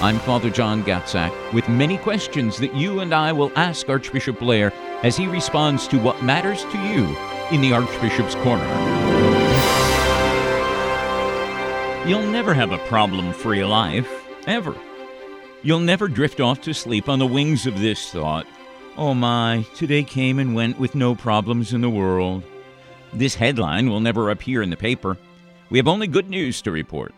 I'm Father John Gatzak with many questions that you and I will ask Archbishop Blair as he responds to what matters to you in the Archbishop's Corner. You'll never have a problem-free life, ever. You'll never drift off to sleep on the wings of this thought, "Oh my, today came and went with no problems in the world." This headline will never appear in the paper. We have only good news to report.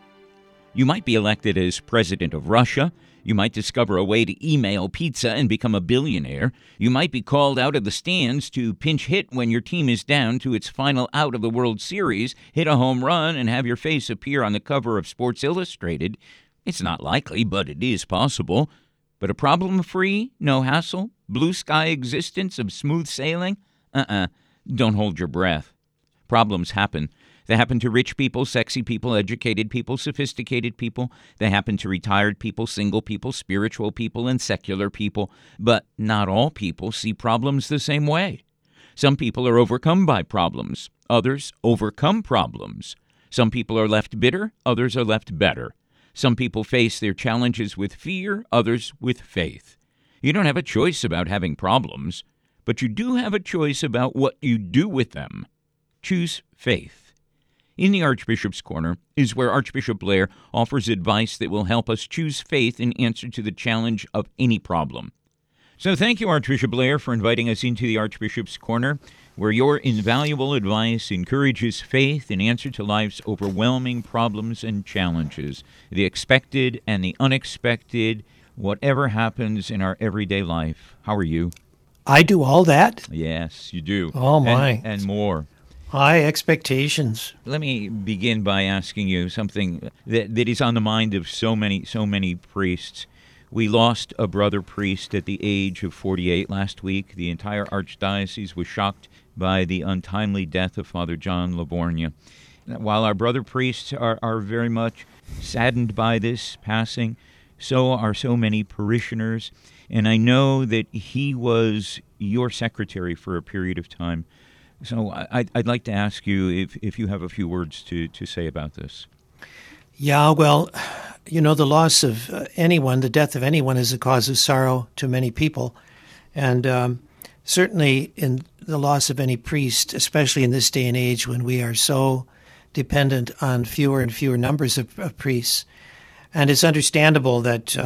You might be elected as president of Russia. You might discover a way to email pizza and become a billionaire. You might be called out of the stands to pinch hit when your team is down to its final out of the World Series, hit a home run, and have your face appear on the cover of Sports Illustrated. It's not likely, but it is possible. But a problem-free, no hassle, blue-sky existence of smooth sailing? Don't hold your breath. Problems happen. They happen to rich people, sexy people, educated people, sophisticated people. They happen to retired people, single people, spiritual people, and secular people. But not all people see problems the same way. Some people are overcome by problems. Others overcome problems. Some people are left bitter. Others are left better. Some people face their challenges with fear. Others with faith. You don't have a choice about having problems, but you do have a choice about what you do with them. Choose faith. In the Archbishop's Corner is where Archbishop Blair offers advice that will help us choose faith in answer to the challenge of any problem. So thank you, Archbishop Blair, for inviting us into the Archbishop's Corner, where your invaluable advice encourages faith in answer to life's overwhelming problems and challenges, the expected and the unexpected, whatever happens in our everyday life. How are you? I do all that? Yes, you do. Oh, my. And more. High expectations. Let me begin by asking you something that is on the mind of so many priests. We lost a brother priest at the age of 48 last week. The entire archdiocese was shocked by the untimely death of Father John Lavorgna. While our brother priests are very much saddened by this passing, so are so many parishioners. And I know that he was your secretary for a period of time. So I'd like to ask you if you have a few words to say about this. Yeah, well, you know, the loss of anyone, the death of anyone is a cause of sorrow to many people. And certainly in the loss of any priest, especially in this day and age when we are so dependent on fewer and fewer numbers of priests. And it's understandable that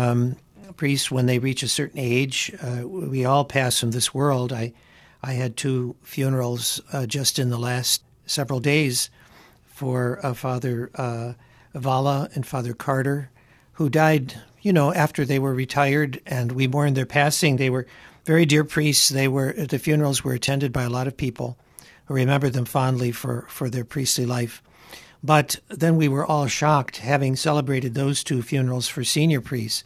priests, when they reach a certain age, we all pass from this world. I had two funerals just in the last several days for Father Valla and Father Carter, who died, you know, after they were retired, and we mourned their passing. They were very dear priests. The funerals were attended by a lot of people who remembered them fondly for their priestly life. But then we were all shocked, having celebrated those two funerals for senior priests,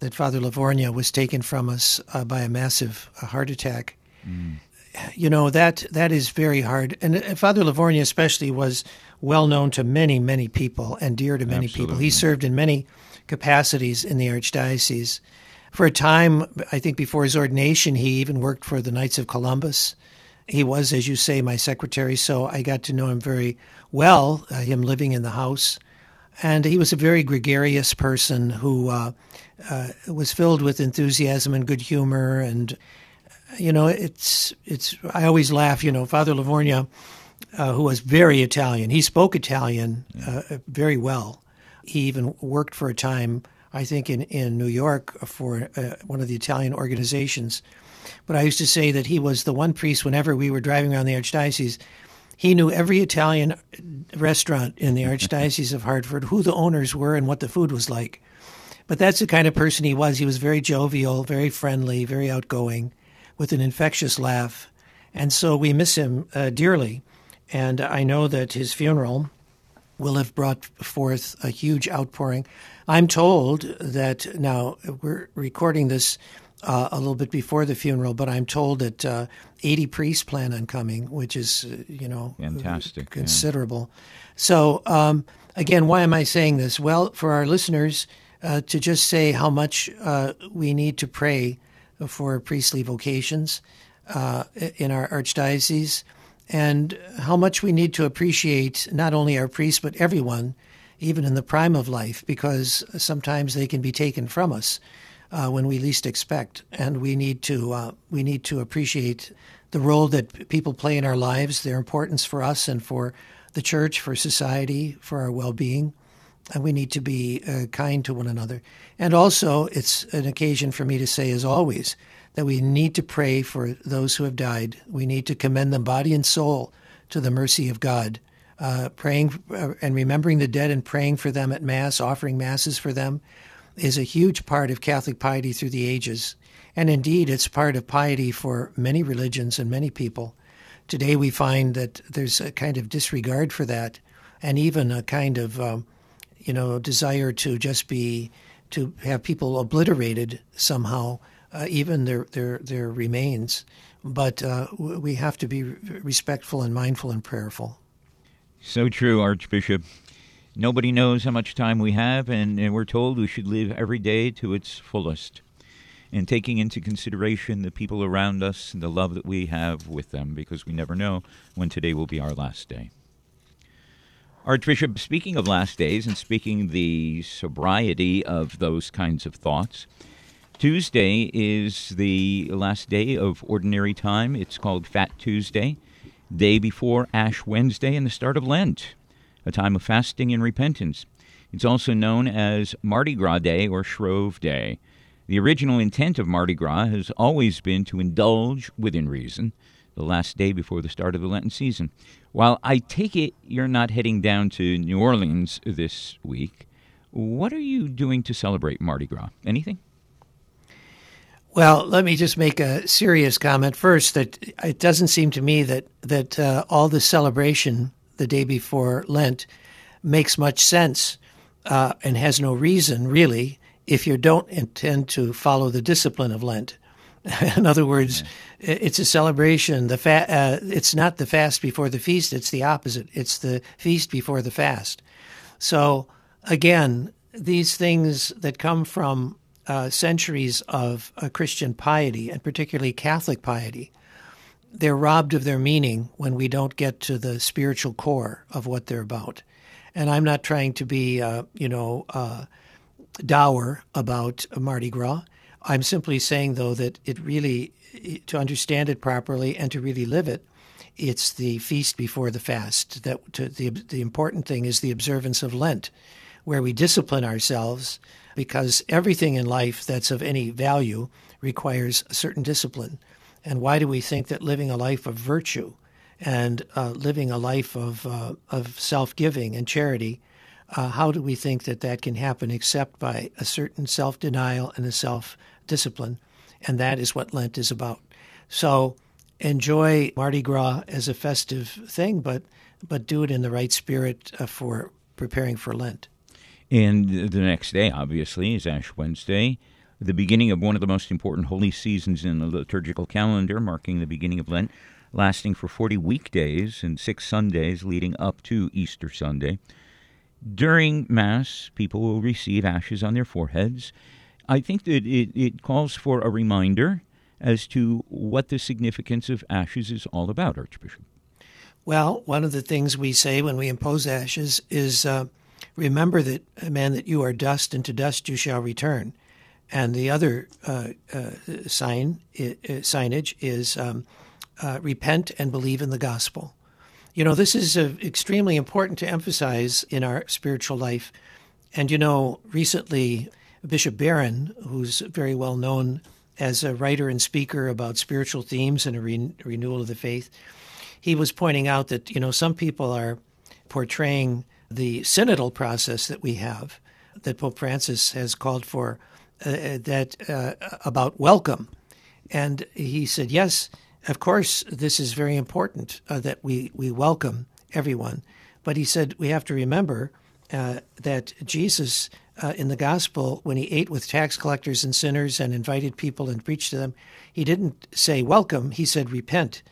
that Father Lavorgna was taken from us by a massive heart attack. Mm. You know, that is very hard. And Father Lavorgna especially was well known to many, many people and dear to many people. He served in many capacities in the archdiocese. For a time, I think before his ordination, he even worked for the Knights of Columbus. He was, as you say, my secretary, so I got to know him very well, him living in the house. And he was a very gregarious person who was filled with enthusiasm and good humor. And you know, it's. I always laugh, you know, Father Lavorgna, who was very Italian. He spoke Italian very well. He even worked for a time, I think, in New York for one of the Italian organizations. But I used to say that he was the one priest, whenever we were driving around the archdiocese, he knew every Italian restaurant in the archdiocese of Hartford, who the owners were and what the food was like. But that's the kind of person he was. He was very jovial, very friendly, very outgoing, with an infectious laugh, and so we miss him dearly. And I know that his funeral will have brought forth a huge outpouring. I'm told that now we're recording this a little bit before the funeral, but I'm told that 80 priests plan on coming, which is, fantastic, considerable. Yeah. So, again, why am I saying this? Well, for our listeners, to just say how much we need to pray for priestly vocations in our archdiocese, and how much we need to appreciate not only our priests, but everyone, even in the prime of life, because sometimes they can be taken from us when we least expect. And we need to appreciate the role that people play in our lives, their importance for us and for the church, for society, for our well-being. And we need to be kind to one another. And also, it's an occasion for me to say, as always, that we need to pray for those who have died. We need to commend them body and soul to the mercy of God, praying and remembering the dead and praying for them at Mass, offering Masses for them, is a huge part of Catholic piety through the ages. And indeed, it's part of piety for many religions and many people. Today, we find that there's a kind of disregard for that, and even a kind of desire to just be, to have people obliterated somehow, even their remains. But we have to be respectful and mindful and prayerful. So true, Archbishop. Nobody knows how much time we have, and we're told we should live every day to its fullest, and taking into consideration the people around us and the love that we have with them, because we never know when today will be our last day. Archbishop, speaking of last days and speaking the sobriety of those kinds of thoughts, Tuesday is the last day of ordinary time. It's called Fat Tuesday, day before Ash Wednesday and the start of Lent, a time of fasting and repentance. It's also known as Mardi Gras Day or Shrove Day. The original intent of Mardi Gras has always been to indulge, within reason, the last day before the start of the Lenten season. While I take it you're not heading down to New Orleans this week, what are you doing to celebrate Mardi Gras? Anything? Well, let me just make a serious comment first, that it doesn't seem to me that all the celebration the day before Lent makes much sense and has no reason, really, if you don't intend to follow the discipline of Lent. In other words, it's a celebration. It's not the fast before the feast. It's the opposite. It's the feast before the fast. So, again, these things that come from centuries of Christian piety, and particularly Catholic piety, they're robbed of their meaning when we don't get to the spiritual core of what they're about. And I'm not trying to be, dour about Mardi Gras. I'm simply saying, though, that it really, to understand it properly and to really live it, it's the feast before the fast. The important thing is the observance of Lent, where we discipline ourselves, because everything in life that's of any value requires a certain discipline. And why do we think that living a life of virtue and living a life of self-giving and charity, how do we think that can happen except by a certain self-denial and a self-discipline? And that is what Lent is about. So enjoy Mardi Gras as a festive thing, but do it in the right spirit for preparing for Lent. And the next day, obviously, is Ash Wednesday, the beginning of one of the most important holy seasons in the liturgical calendar, marking the beginning of Lent, lasting for 40 weekdays and 6 Sundays leading up to Easter Sunday. During Mass, people will receive ashes on their foreheads. I think that it calls for a reminder as to what the significance of ashes is all about, Archbishop. Well, one of the things we say when we impose ashes is, remember that, man, that you are dust, and to dust you shall return. And the other signage is repent and believe in the gospel. This is extremely important to emphasize in our spiritual life. And, recently Bishop Barron, who's very well known as a writer and speaker about spiritual themes and a renewal of the faith, he was pointing out that, some people are portraying the synodal process that we have, that Pope Francis has called for, about welcome. And he said, yes, of course, this is very important that we welcome everyone. But he said we have to remember that Jesus in the gospel, when he ate with tax collectors and sinners and invited people and preached to them, he didn't say welcome, he said repent.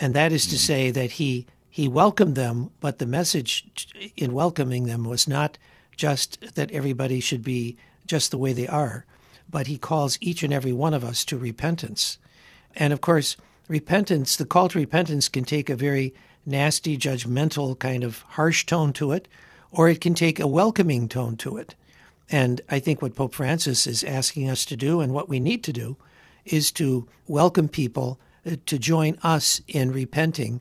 And that is to say that he welcomed them, but the message in welcoming them was not just that everybody should be just the way they are, but he calls each and every one of us to repentance. And of course, repentance, the call to repentance can take a very nasty, judgmental kind of harsh tone to it, or it can take a welcoming tone to it. And I think what Pope Francis is asking us to do and what we need to do is to welcome people to join us in repenting,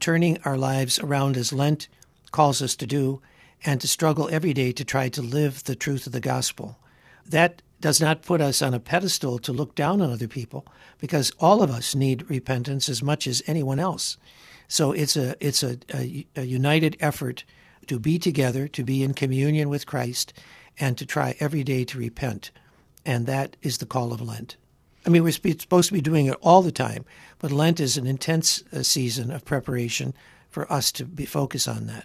turning our lives around as Lent calls us to do, and to struggle every day to try to live the truth of the gospel. That does not put us on a pedestal to look down on other people, because all of us need repentance as much as anyone else. So it's a united effort to be together, to be in communion with Christ, and to try every day to repent. And that is the call of Lent. I mean, we're supposed to be doing it all the time, but Lent is an intense season of preparation for us to focus on that.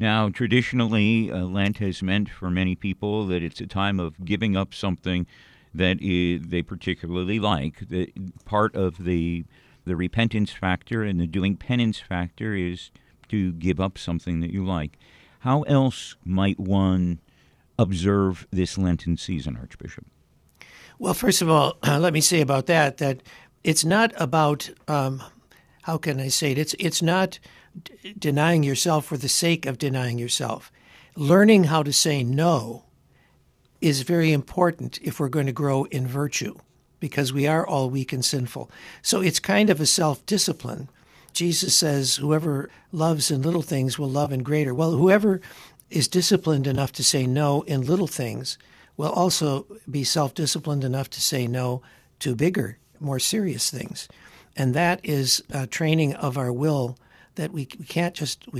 Now, traditionally, Lent has meant for many people that it's a time of giving up something that they particularly like. Part of the repentance factor and the doing penance factor is to give up something that you like. How else might one observe this Lenten season, Archbishop? Well, first of all, let me say about that it's not about, how can I say it? It's not denying yourself for the sake of denying yourself. Learning how to say no is very important if we're going to grow in virtue, because we are all weak and sinful. So it's kind of a self-discipline. Jesus says, whoever loves in little things will love in greater. Well, whoever is disciplined enough to say no in little things will also be self-disciplined enough to say no to bigger, more serious things. And that is a training of our will, that we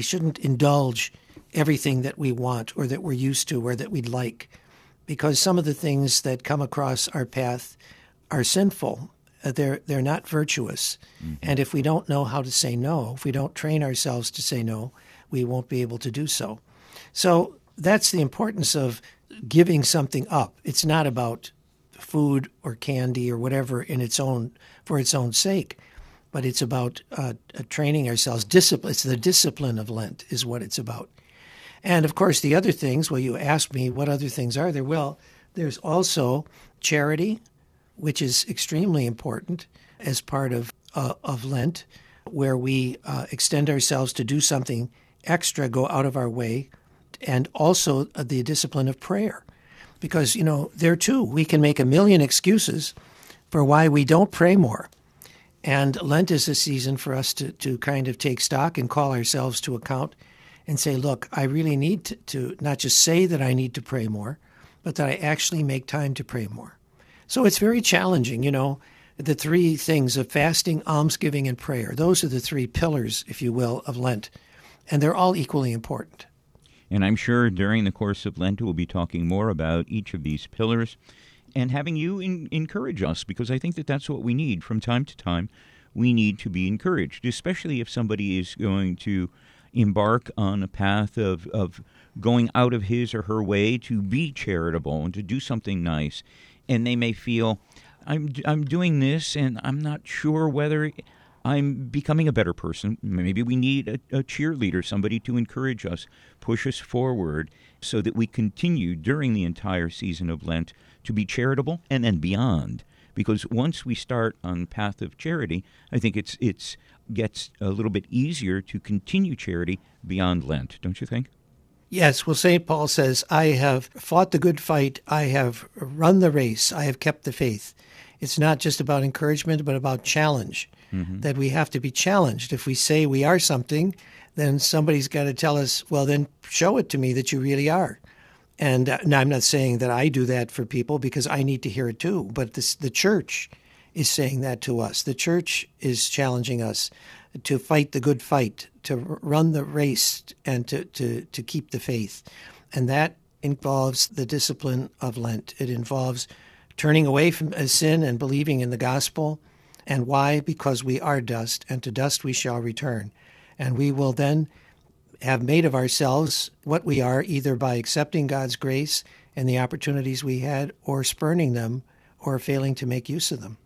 shouldn't indulge everything that we want or that we're used to or that we'd like, because some of the things that come across our path are sinful. They're not virtuous. Mm-hmm. And if we don't know how to say no, if we don't train ourselves to say no, we won't be able to do so. So that's the importance of giving something up. It's not about food or candy or whatever for its own sake, but it's about training ourselves. Discipline. It's the discipline of Lent is what it's about. And of course, the other things. Well, you asked me what other things are there. Well, there's also charity, which is extremely important as part of Lent, where we extend ourselves to do something extra, go out of our way, and also the discipline of prayer. Because, there too, we can make a million excuses for why we don't pray more. And Lent is a season for us to kind of take stock and call ourselves to account and say, look, I really need to not just say that I need to pray more, but that I actually make time to pray more. So it's very challenging, the three things of fasting, almsgiving, and prayer. Those are the three pillars, if you will, of Lent. And they're all equally important. And I'm sure during the course of Lent, we'll be talking more about each of these pillars and having you encourage us, because I think that that's what we need. From time to time, we need to be encouraged, especially if somebody is going to embark on a path of going out of his or her way to be charitable and to do something nice. And they may feel, I'm doing this and I'm not sure whether I'm becoming a better person. Maybe we need a cheerleader, somebody to encourage us, push us forward, so that we continue during the entire season of Lent to be charitable and then beyond. Because once we start on the path of charity, I think it's gets a little bit easier to continue charity beyond Lent, don't you think? Yes, well, St. Paul says, I have fought the good fight, I have run the race, I have kept the faith. It's not just about encouragement, but about challenge, that we have to be challenged. If we say we are something, then somebody's got to tell us, well, then show it to me that you really are. And now I'm not saying that I do that for people, because I need to hear it too, but the church is saying that to us. The church is challenging us to fight the good fight, to run the race, and to keep the faith. And that involves the discipline of Lent. It involves turning away from sin and believing in the gospel. And why? Because we are dust, and to dust we shall return. And we will then have made of ourselves what we are, either by accepting God's grace and the opportunities we had, or spurning them, or failing to make use of them.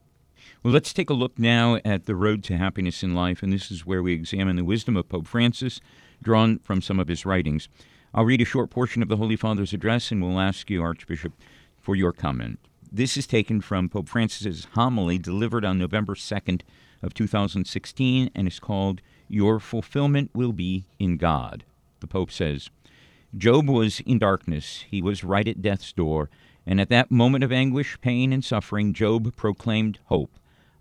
Well, let's take a look now at the road to happiness in life, and this is where we examine the wisdom of Pope Francis, drawn from some of his writings. I'll read a short portion of the Holy Father's address, and we'll ask you, Archbishop, for your comment. This is taken from Pope Francis's homily delivered on November 2nd of 2016, and is called, "Your Fulfillment Will Be in God." The Pope says, "Job was in darkness. He was right at death's door. And at that moment of anguish, pain, and suffering, Job proclaimed hope.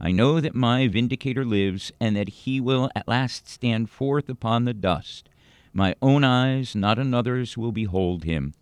I know that my vindicator lives, and that he will at last stand forth upon the dust. My own eyes, not another's, will behold him.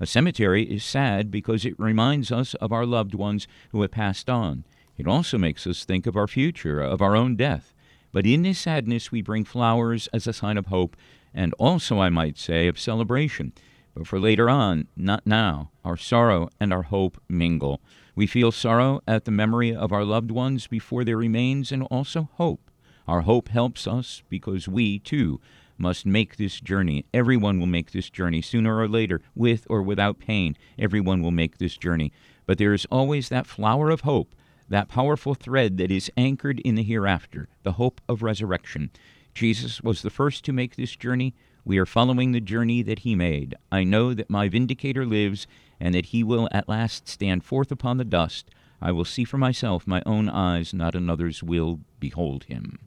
A cemetery is sad because it reminds us of our loved ones who have passed on. It also makes us think of our future, of our own death. But in this sadness we bring flowers as a sign of hope, and also, I might say, of celebration. But for later on, not now, our sorrow and our hope mingle. We feel sorrow at the memory of our loved ones before their remains, and also hope. Our hope helps us because we, too, must make this journey. Everyone will make this journey sooner or later, with or without pain. Everyone will make this journey. But there is always that flower of hope, that powerful thread that is anchored in the hereafter, the hope of resurrection. Jesus was the first to make this journey. We are following the journey that he made. I know that my vindicator lives, and that he will at last stand forth upon the dust. I will see for myself, my own eyes, not another's, will behold him."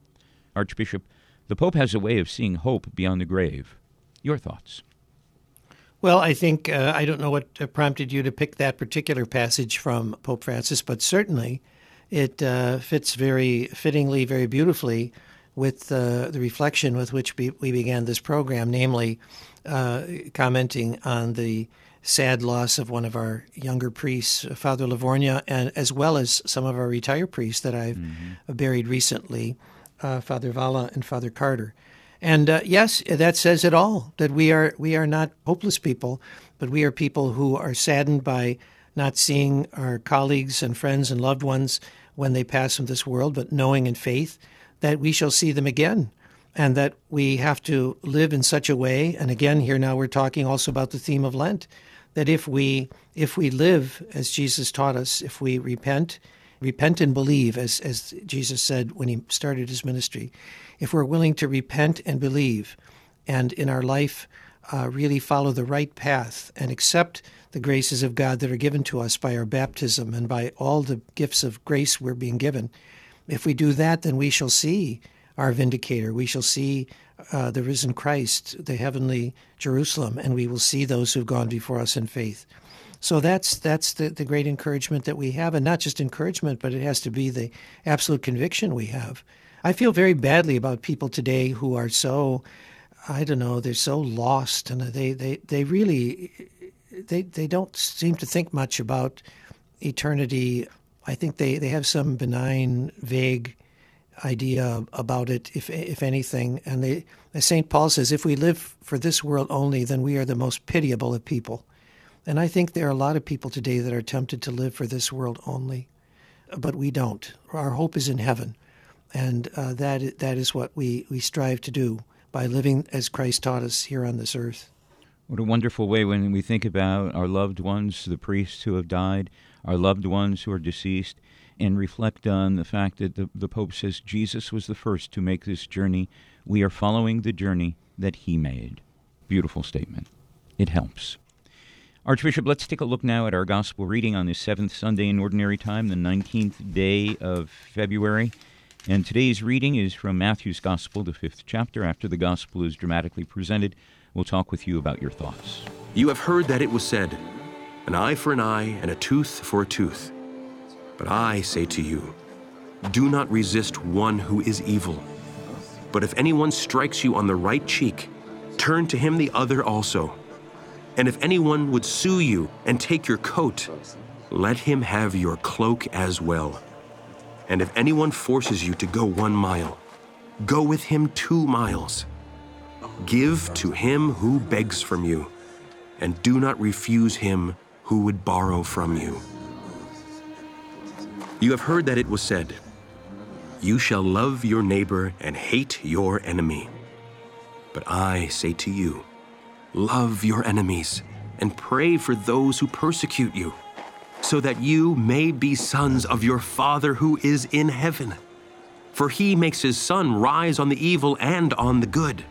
Archbishop, the Pope has a way of seeing hope beyond the grave. Your thoughts? Well, I think, I don't know what prompted you to pick that particular passage from Pope Francis, but certainly it fits very fittingly, very beautifully, with the reflection with which we began this program, namely commenting on the sad loss of one of our younger priests, Father Lavorgna, and as well as some of our retired priests that I've buried recently, Father Valla and Father Carter. And yes, that says it all, that we are not hopeless people, but we are people who are saddened by not seeing our colleagues and friends and loved ones when they pass from this world, but knowing in faith that we shall see them again, and that we have to live in such a way, and again, here now we're talking also about the theme of Lent, that if we live as Jesus taught us, if we repent and believe, as Jesus said when he started his ministry, if we're willing to repent and believe, and in our life really follow the right path and accept the graces of God that are given to us by our baptism and by all the gifts of grace we're being given, if we do that, then we shall see our vindicator. We shall see the risen Christ, the heavenly Jerusalem, and we will see those who've gone before us in faith. So that's the great encouragement that we have, and not just encouragement, but it has to be the absolute conviction we have. I feel very badly about people today who are so, I don't know, they're so lost, and they really don't seem to think much about eternity. I think they have some benign, vague idea about it, if anything. And as St. Paul says, if we live for this world only, then we are the most pitiable of people. And I think there are a lot of people today that are tempted to live for this world only, but we don't. Our hope is in heaven, and that is what we strive to do by living as Christ taught us here on this earth. What a wonderful way when we think about our loved ones, the priests who have died, our loved ones who are deceased, and reflect on the fact that the Pope says Jesus was the first to make this journey. We are following the journey that he made. Beautiful statement. It helps. Archbishop, let's take a look now at our Gospel reading on this 7th Sunday in Ordinary Time, the 19th day of February. And today's reading is from Matthew's Gospel, the 5th chapter. After the Gospel is dramatically presented, we'll talk with you about your thoughts. You have heard that it was said, an eye for an eye, and a tooth for a tooth. But I say to you, do not resist one who is evil. But if anyone strikes you on the right cheek, turn to him the other also. And if anyone would sue you and take your coat, let him have your cloak as well. And if anyone forces you to go 1 mile, go with him 2 miles. Give to him who begs from you, and do not refuse him who would borrow from you. You have heard that it was said, you shall love your neighbor and hate your enemy. But I say to you, love your enemies, and pray for those who persecute you, so that you may be sons of your Father who is in heaven. For he makes his sun rise on the evil and on the good,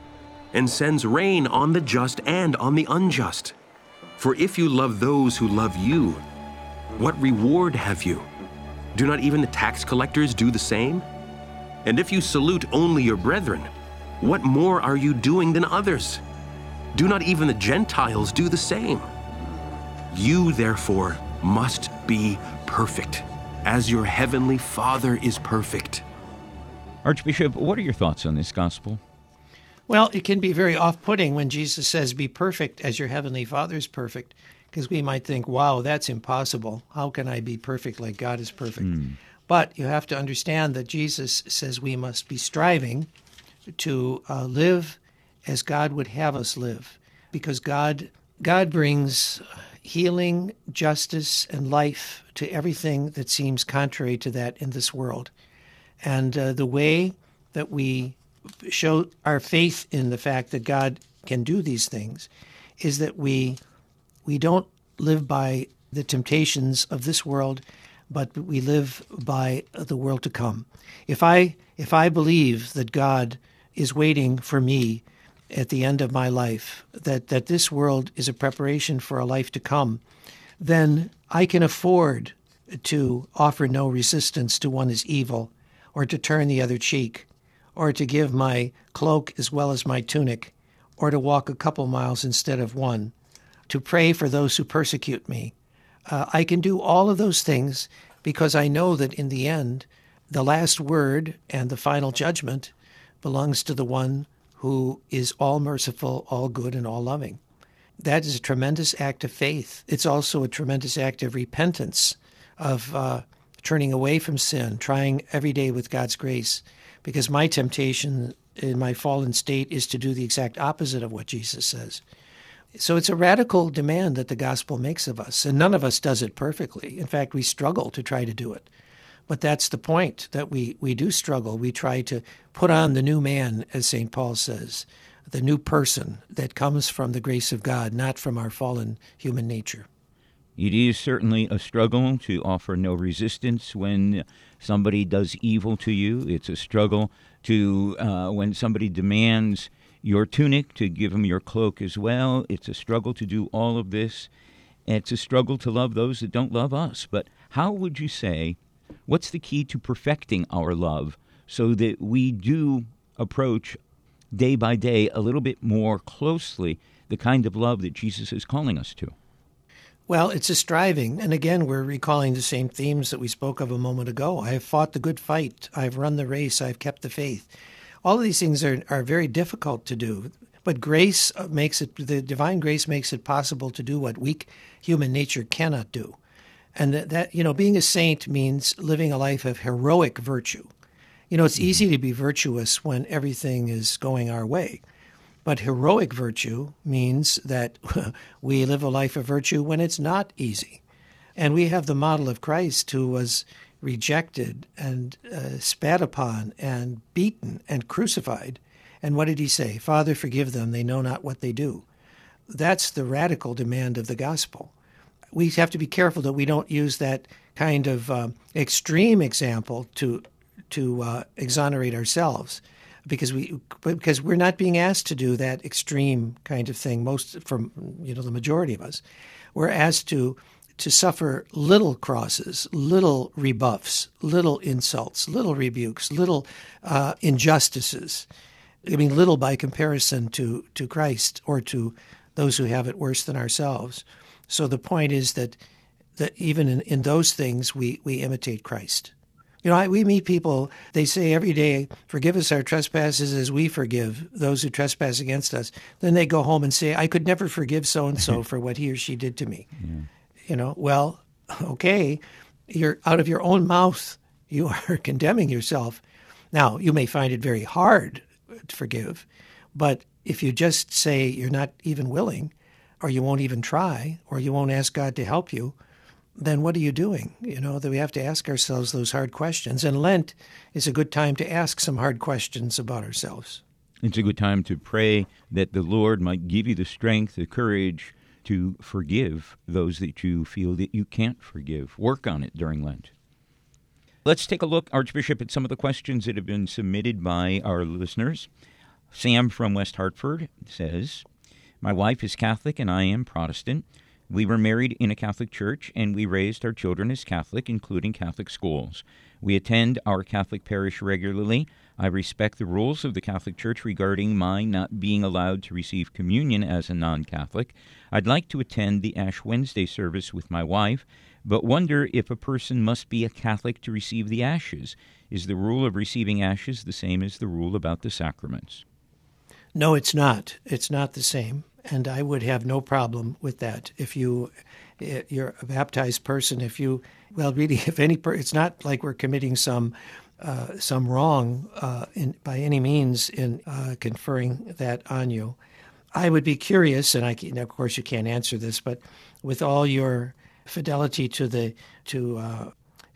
and sends rain on the just and on the unjust. For if you love those who love you, what reward have you? Do not even the tax collectors do the same? And if you salute only your brethren, what more are you doing than others? Do not even the Gentiles do the same? You, therefore, must be perfect, as your heavenly Father is perfect. Archbishop, what are your thoughts on this gospel? Well, it can be very off-putting when Jesus says, be perfect as your heavenly Father is perfect, because we might think, wow, that's impossible. How can I be perfect like God is perfect? But you have to understand that Jesus says we must be striving to live as God would have us live, because God brings healing, justice, and life to everything that seems contrary to that in this world. And the way that we show our faith in the fact that God can do these things is that we don't live by the temptations of this world, but we live by the world to come. If I believe that God is waiting for me at the end of my life, that this world is a preparation for a life to come, then I can afford to offer no resistance to one is evil, or to turn the other cheek, or to give my cloak as well as my tunic, or to walk a couple miles instead of one, to pray for those who persecute me. I can do all of those things because I know that in the end, the last word and the final judgment belongs to the one who is all merciful, all good, and all loving. That is a tremendous act of faith. It's also a tremendous act of repentance, of turning away from sin, trying every day with God's grace, because my temptation in my fallen state is to do the exact opposite of what Jesus says. So it's a radical demand that the gospel makes of us, and none of us does it perfectly. In fact, we struggle to try to do it. But that's the point, that we do struggle. We try to put on the new man, as St. Paul says, the new person that comes from the grace of God, not from our fallen human nature. It is certainly a struggle to offer no resistance when somebody does evil to you. It's a struggle to when somebody demands your tunic, to give him your cloak as well. It's a struggle to do all of this. It's a struggle to love those that don't love us. But how would you say, what's the key to perfecting our love so that we do approach day by day a little bit more closely the kind of love that Jesus is calling us to? Well, it's a striving. And again, we're recalling the same themes that we spoke of a moment ago. I have fought the good fight. I've run the race. I've kept the faith. All of these things are very difficult to do. But grace makes it, the divine grace makes it possible to do what weak human nature cannot do. And that, you know, being a saint means living a life of heroic virtue. You know, it's easy to be virtuous when everything is going our way. But heroic virtue means that we live a life of virtue when it's not easy. And we have the model of Christ, who was rejected and spat upon and beaten and crucified. And what did he say? Father, forgive them. They know not what they do. That's the radical demand of the gospel. We have to be careful that we don't use that kind of extreme example to exonerate ourselves. Because we're not being asked to do that extreme kind of thing. The majority of us, we're asked to suffer little crosses, little rebuffs, little insults, little rebukes, little injustices. I mean, little by comparison to Christ or to those who have it worse than ourselves. So the point is that even in those things, we imitate Christ. You know, we meet people, they say every day, forgive us our trespasses as we forgive those who trespass against us. Then they go home and say, I could never forgive so-and-so for what he or she did to me. Yeah. You know, well, okay, you're out of your own mouth, you are condemning yourself. Now, you may find it very hard to forgive, but if you just say you're not even willing, or you won't even try, or you won't ask God to help you, then what are you doing? You know, that we have to ask ourselves those hard questions. And Lent is a good time to ask some hard questions about ourselves. It's a good time to pray that the Lord might give you the strength, the courage to forgive those that you feel that you can't forgive. Work on it during Lent. Let's take a look, Archbishop, at some of the questions that have been submitted by our listeners. Sam from West Hartford says, "My wife is Catholic and I am Protestant. We were married in a Catholic church, and we raised our children as Catholic, including Catholic schools. We attend our Catholic parish regularly. I respect the rules of the Catholic Church regarding my not being allowed to receive communion as a non-Catholic. I'd like to attend the Ash Wednesday service with my wife, but wonder if a person must be a Catholic to receive the ashes. Is the rule of receiving ashes the same as the rule about the sacraments?" No, it's not. It's not the same. And I would have no problem with that. If you're a baptized person, it's not like we're committing some wrong by any means in conferring that on you. I would be curious, and of course you can't answer this, but with all your fidelity to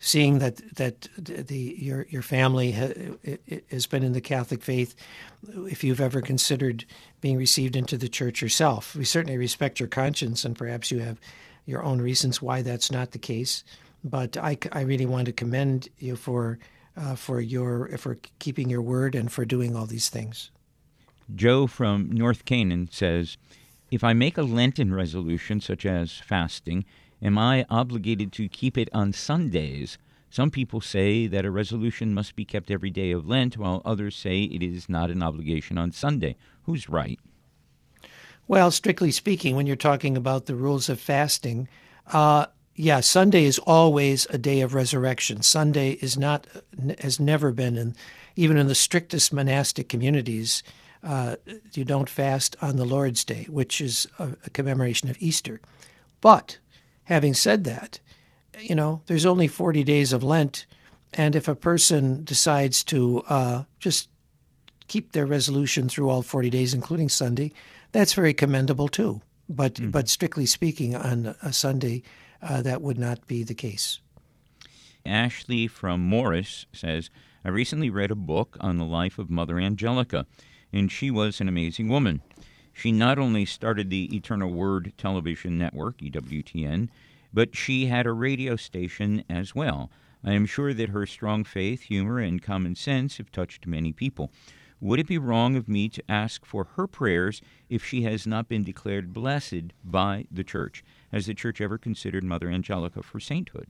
seeing that your family has been in the Catholic faith, if you've ever considered being received into the Church yourself. We certainly respect your conscience, and perhaps you have your own reasons why that's not the case. But I really want to commend you for keeping your word and for doing all these things. Joe from North Canaan says, "If I make a Lenten resolution, such as fasting, am I obligated to keep it on Sundays? Some people say that a resolution must be kept every day of Lent, while others say it is not an obligation on Sunday. Who's right?" Well, strictly speaking, when you're talking about the rules of fasting, Sunday is always a day of resurrection. Sunday has never been, even in the strictest monastic communities, you don't fast on the Lord's Day, which is a commemoration of Easter. But having said that, there's only 40 days of Lent, and if a person decides to just keep their resolution through all 40 days, including Sunday, that's very commendable too. But strictly speaking, on a Sunday, that would not be the case. Ashley from Morris says, "I recently read a book on the life of Mother Angelica, and she was an amazing woman. She not only started the Eternal Word Television Network, EWTN, but she had a radio station as well. I am sure that her strong faith, humor, and common sense have touched many people. Would it be wrong of me to ask for her prayers if she has not been declared blessed by the Church? Has the Church ever considered Mother Angelica for sainthood?"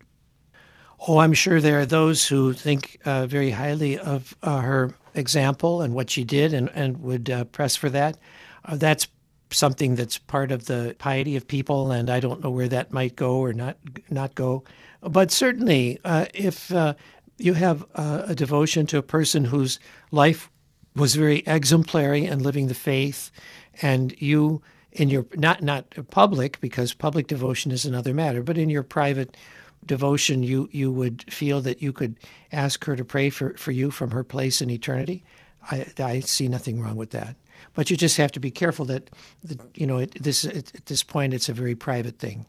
Oh, I'm sure there are those who think very highly of her example and what she did and would press for that. That's something that's part of the piety of people, and I don't know where that might go or not go. But certainly, if you have a devotion to a person whose life was very exemplary and living the faith, and you in your not public, because public devotion is another matter, but in your private devotion, you would feel that you could ask her to pray for you from her place in eternity. I see nothing wrong with that. But you just have to be careful at this point, it's a very private thing.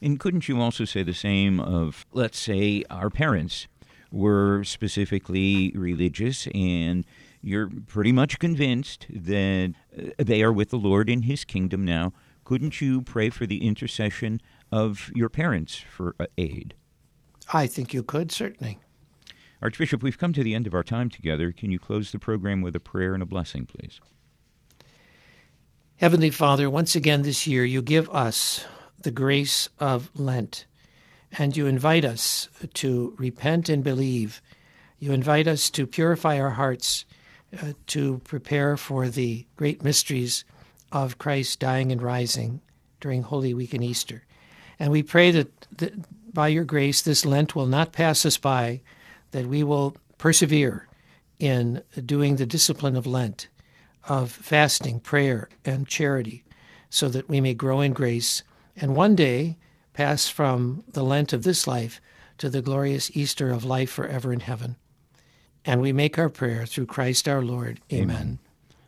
And couldn't you also say the same of, let's say, our parents were specifically religious, and you're pretty much convinced that they are with the Lord in His kingdom now. Couldn't you pray for the intercession of your parents for aid? I think you could, certainly. Archbishop, we've come to the end of our time together. Can you close the program with a prayer and a blessing, please? Heavenly Father, once again this year, you give us the grace of Lent, and you invite us to repent and believe. You invite us to purify our hearts, to prepare for the great mysteries of Christ dying and rising during Holy Week and Easter. And we pray that by your grace, this Lent will not pass us by, that we will persevere in doing the discipline of Lent, of fasting, prayer, and charity, so that we may grow in grace and one day pass from the Lent of this life to the glorious Easter of life forever in heaven. And we make our prayer through Christ our Lord. Amen. Amen.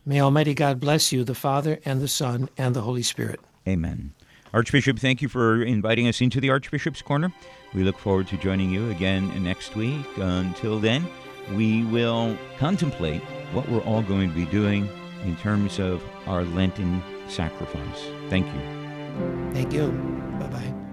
May Almighty God bless you, the Father, and the Son, and the Holy Spirit. Amen. Archbishop, thank you for inviting us into the Archbishop's Corner. We look forward to joining you again next week. Until then, we will contemplate what we're all going to be doing in terms of our Lenten sacrifice. Thank you. Thank you. Bye-bye.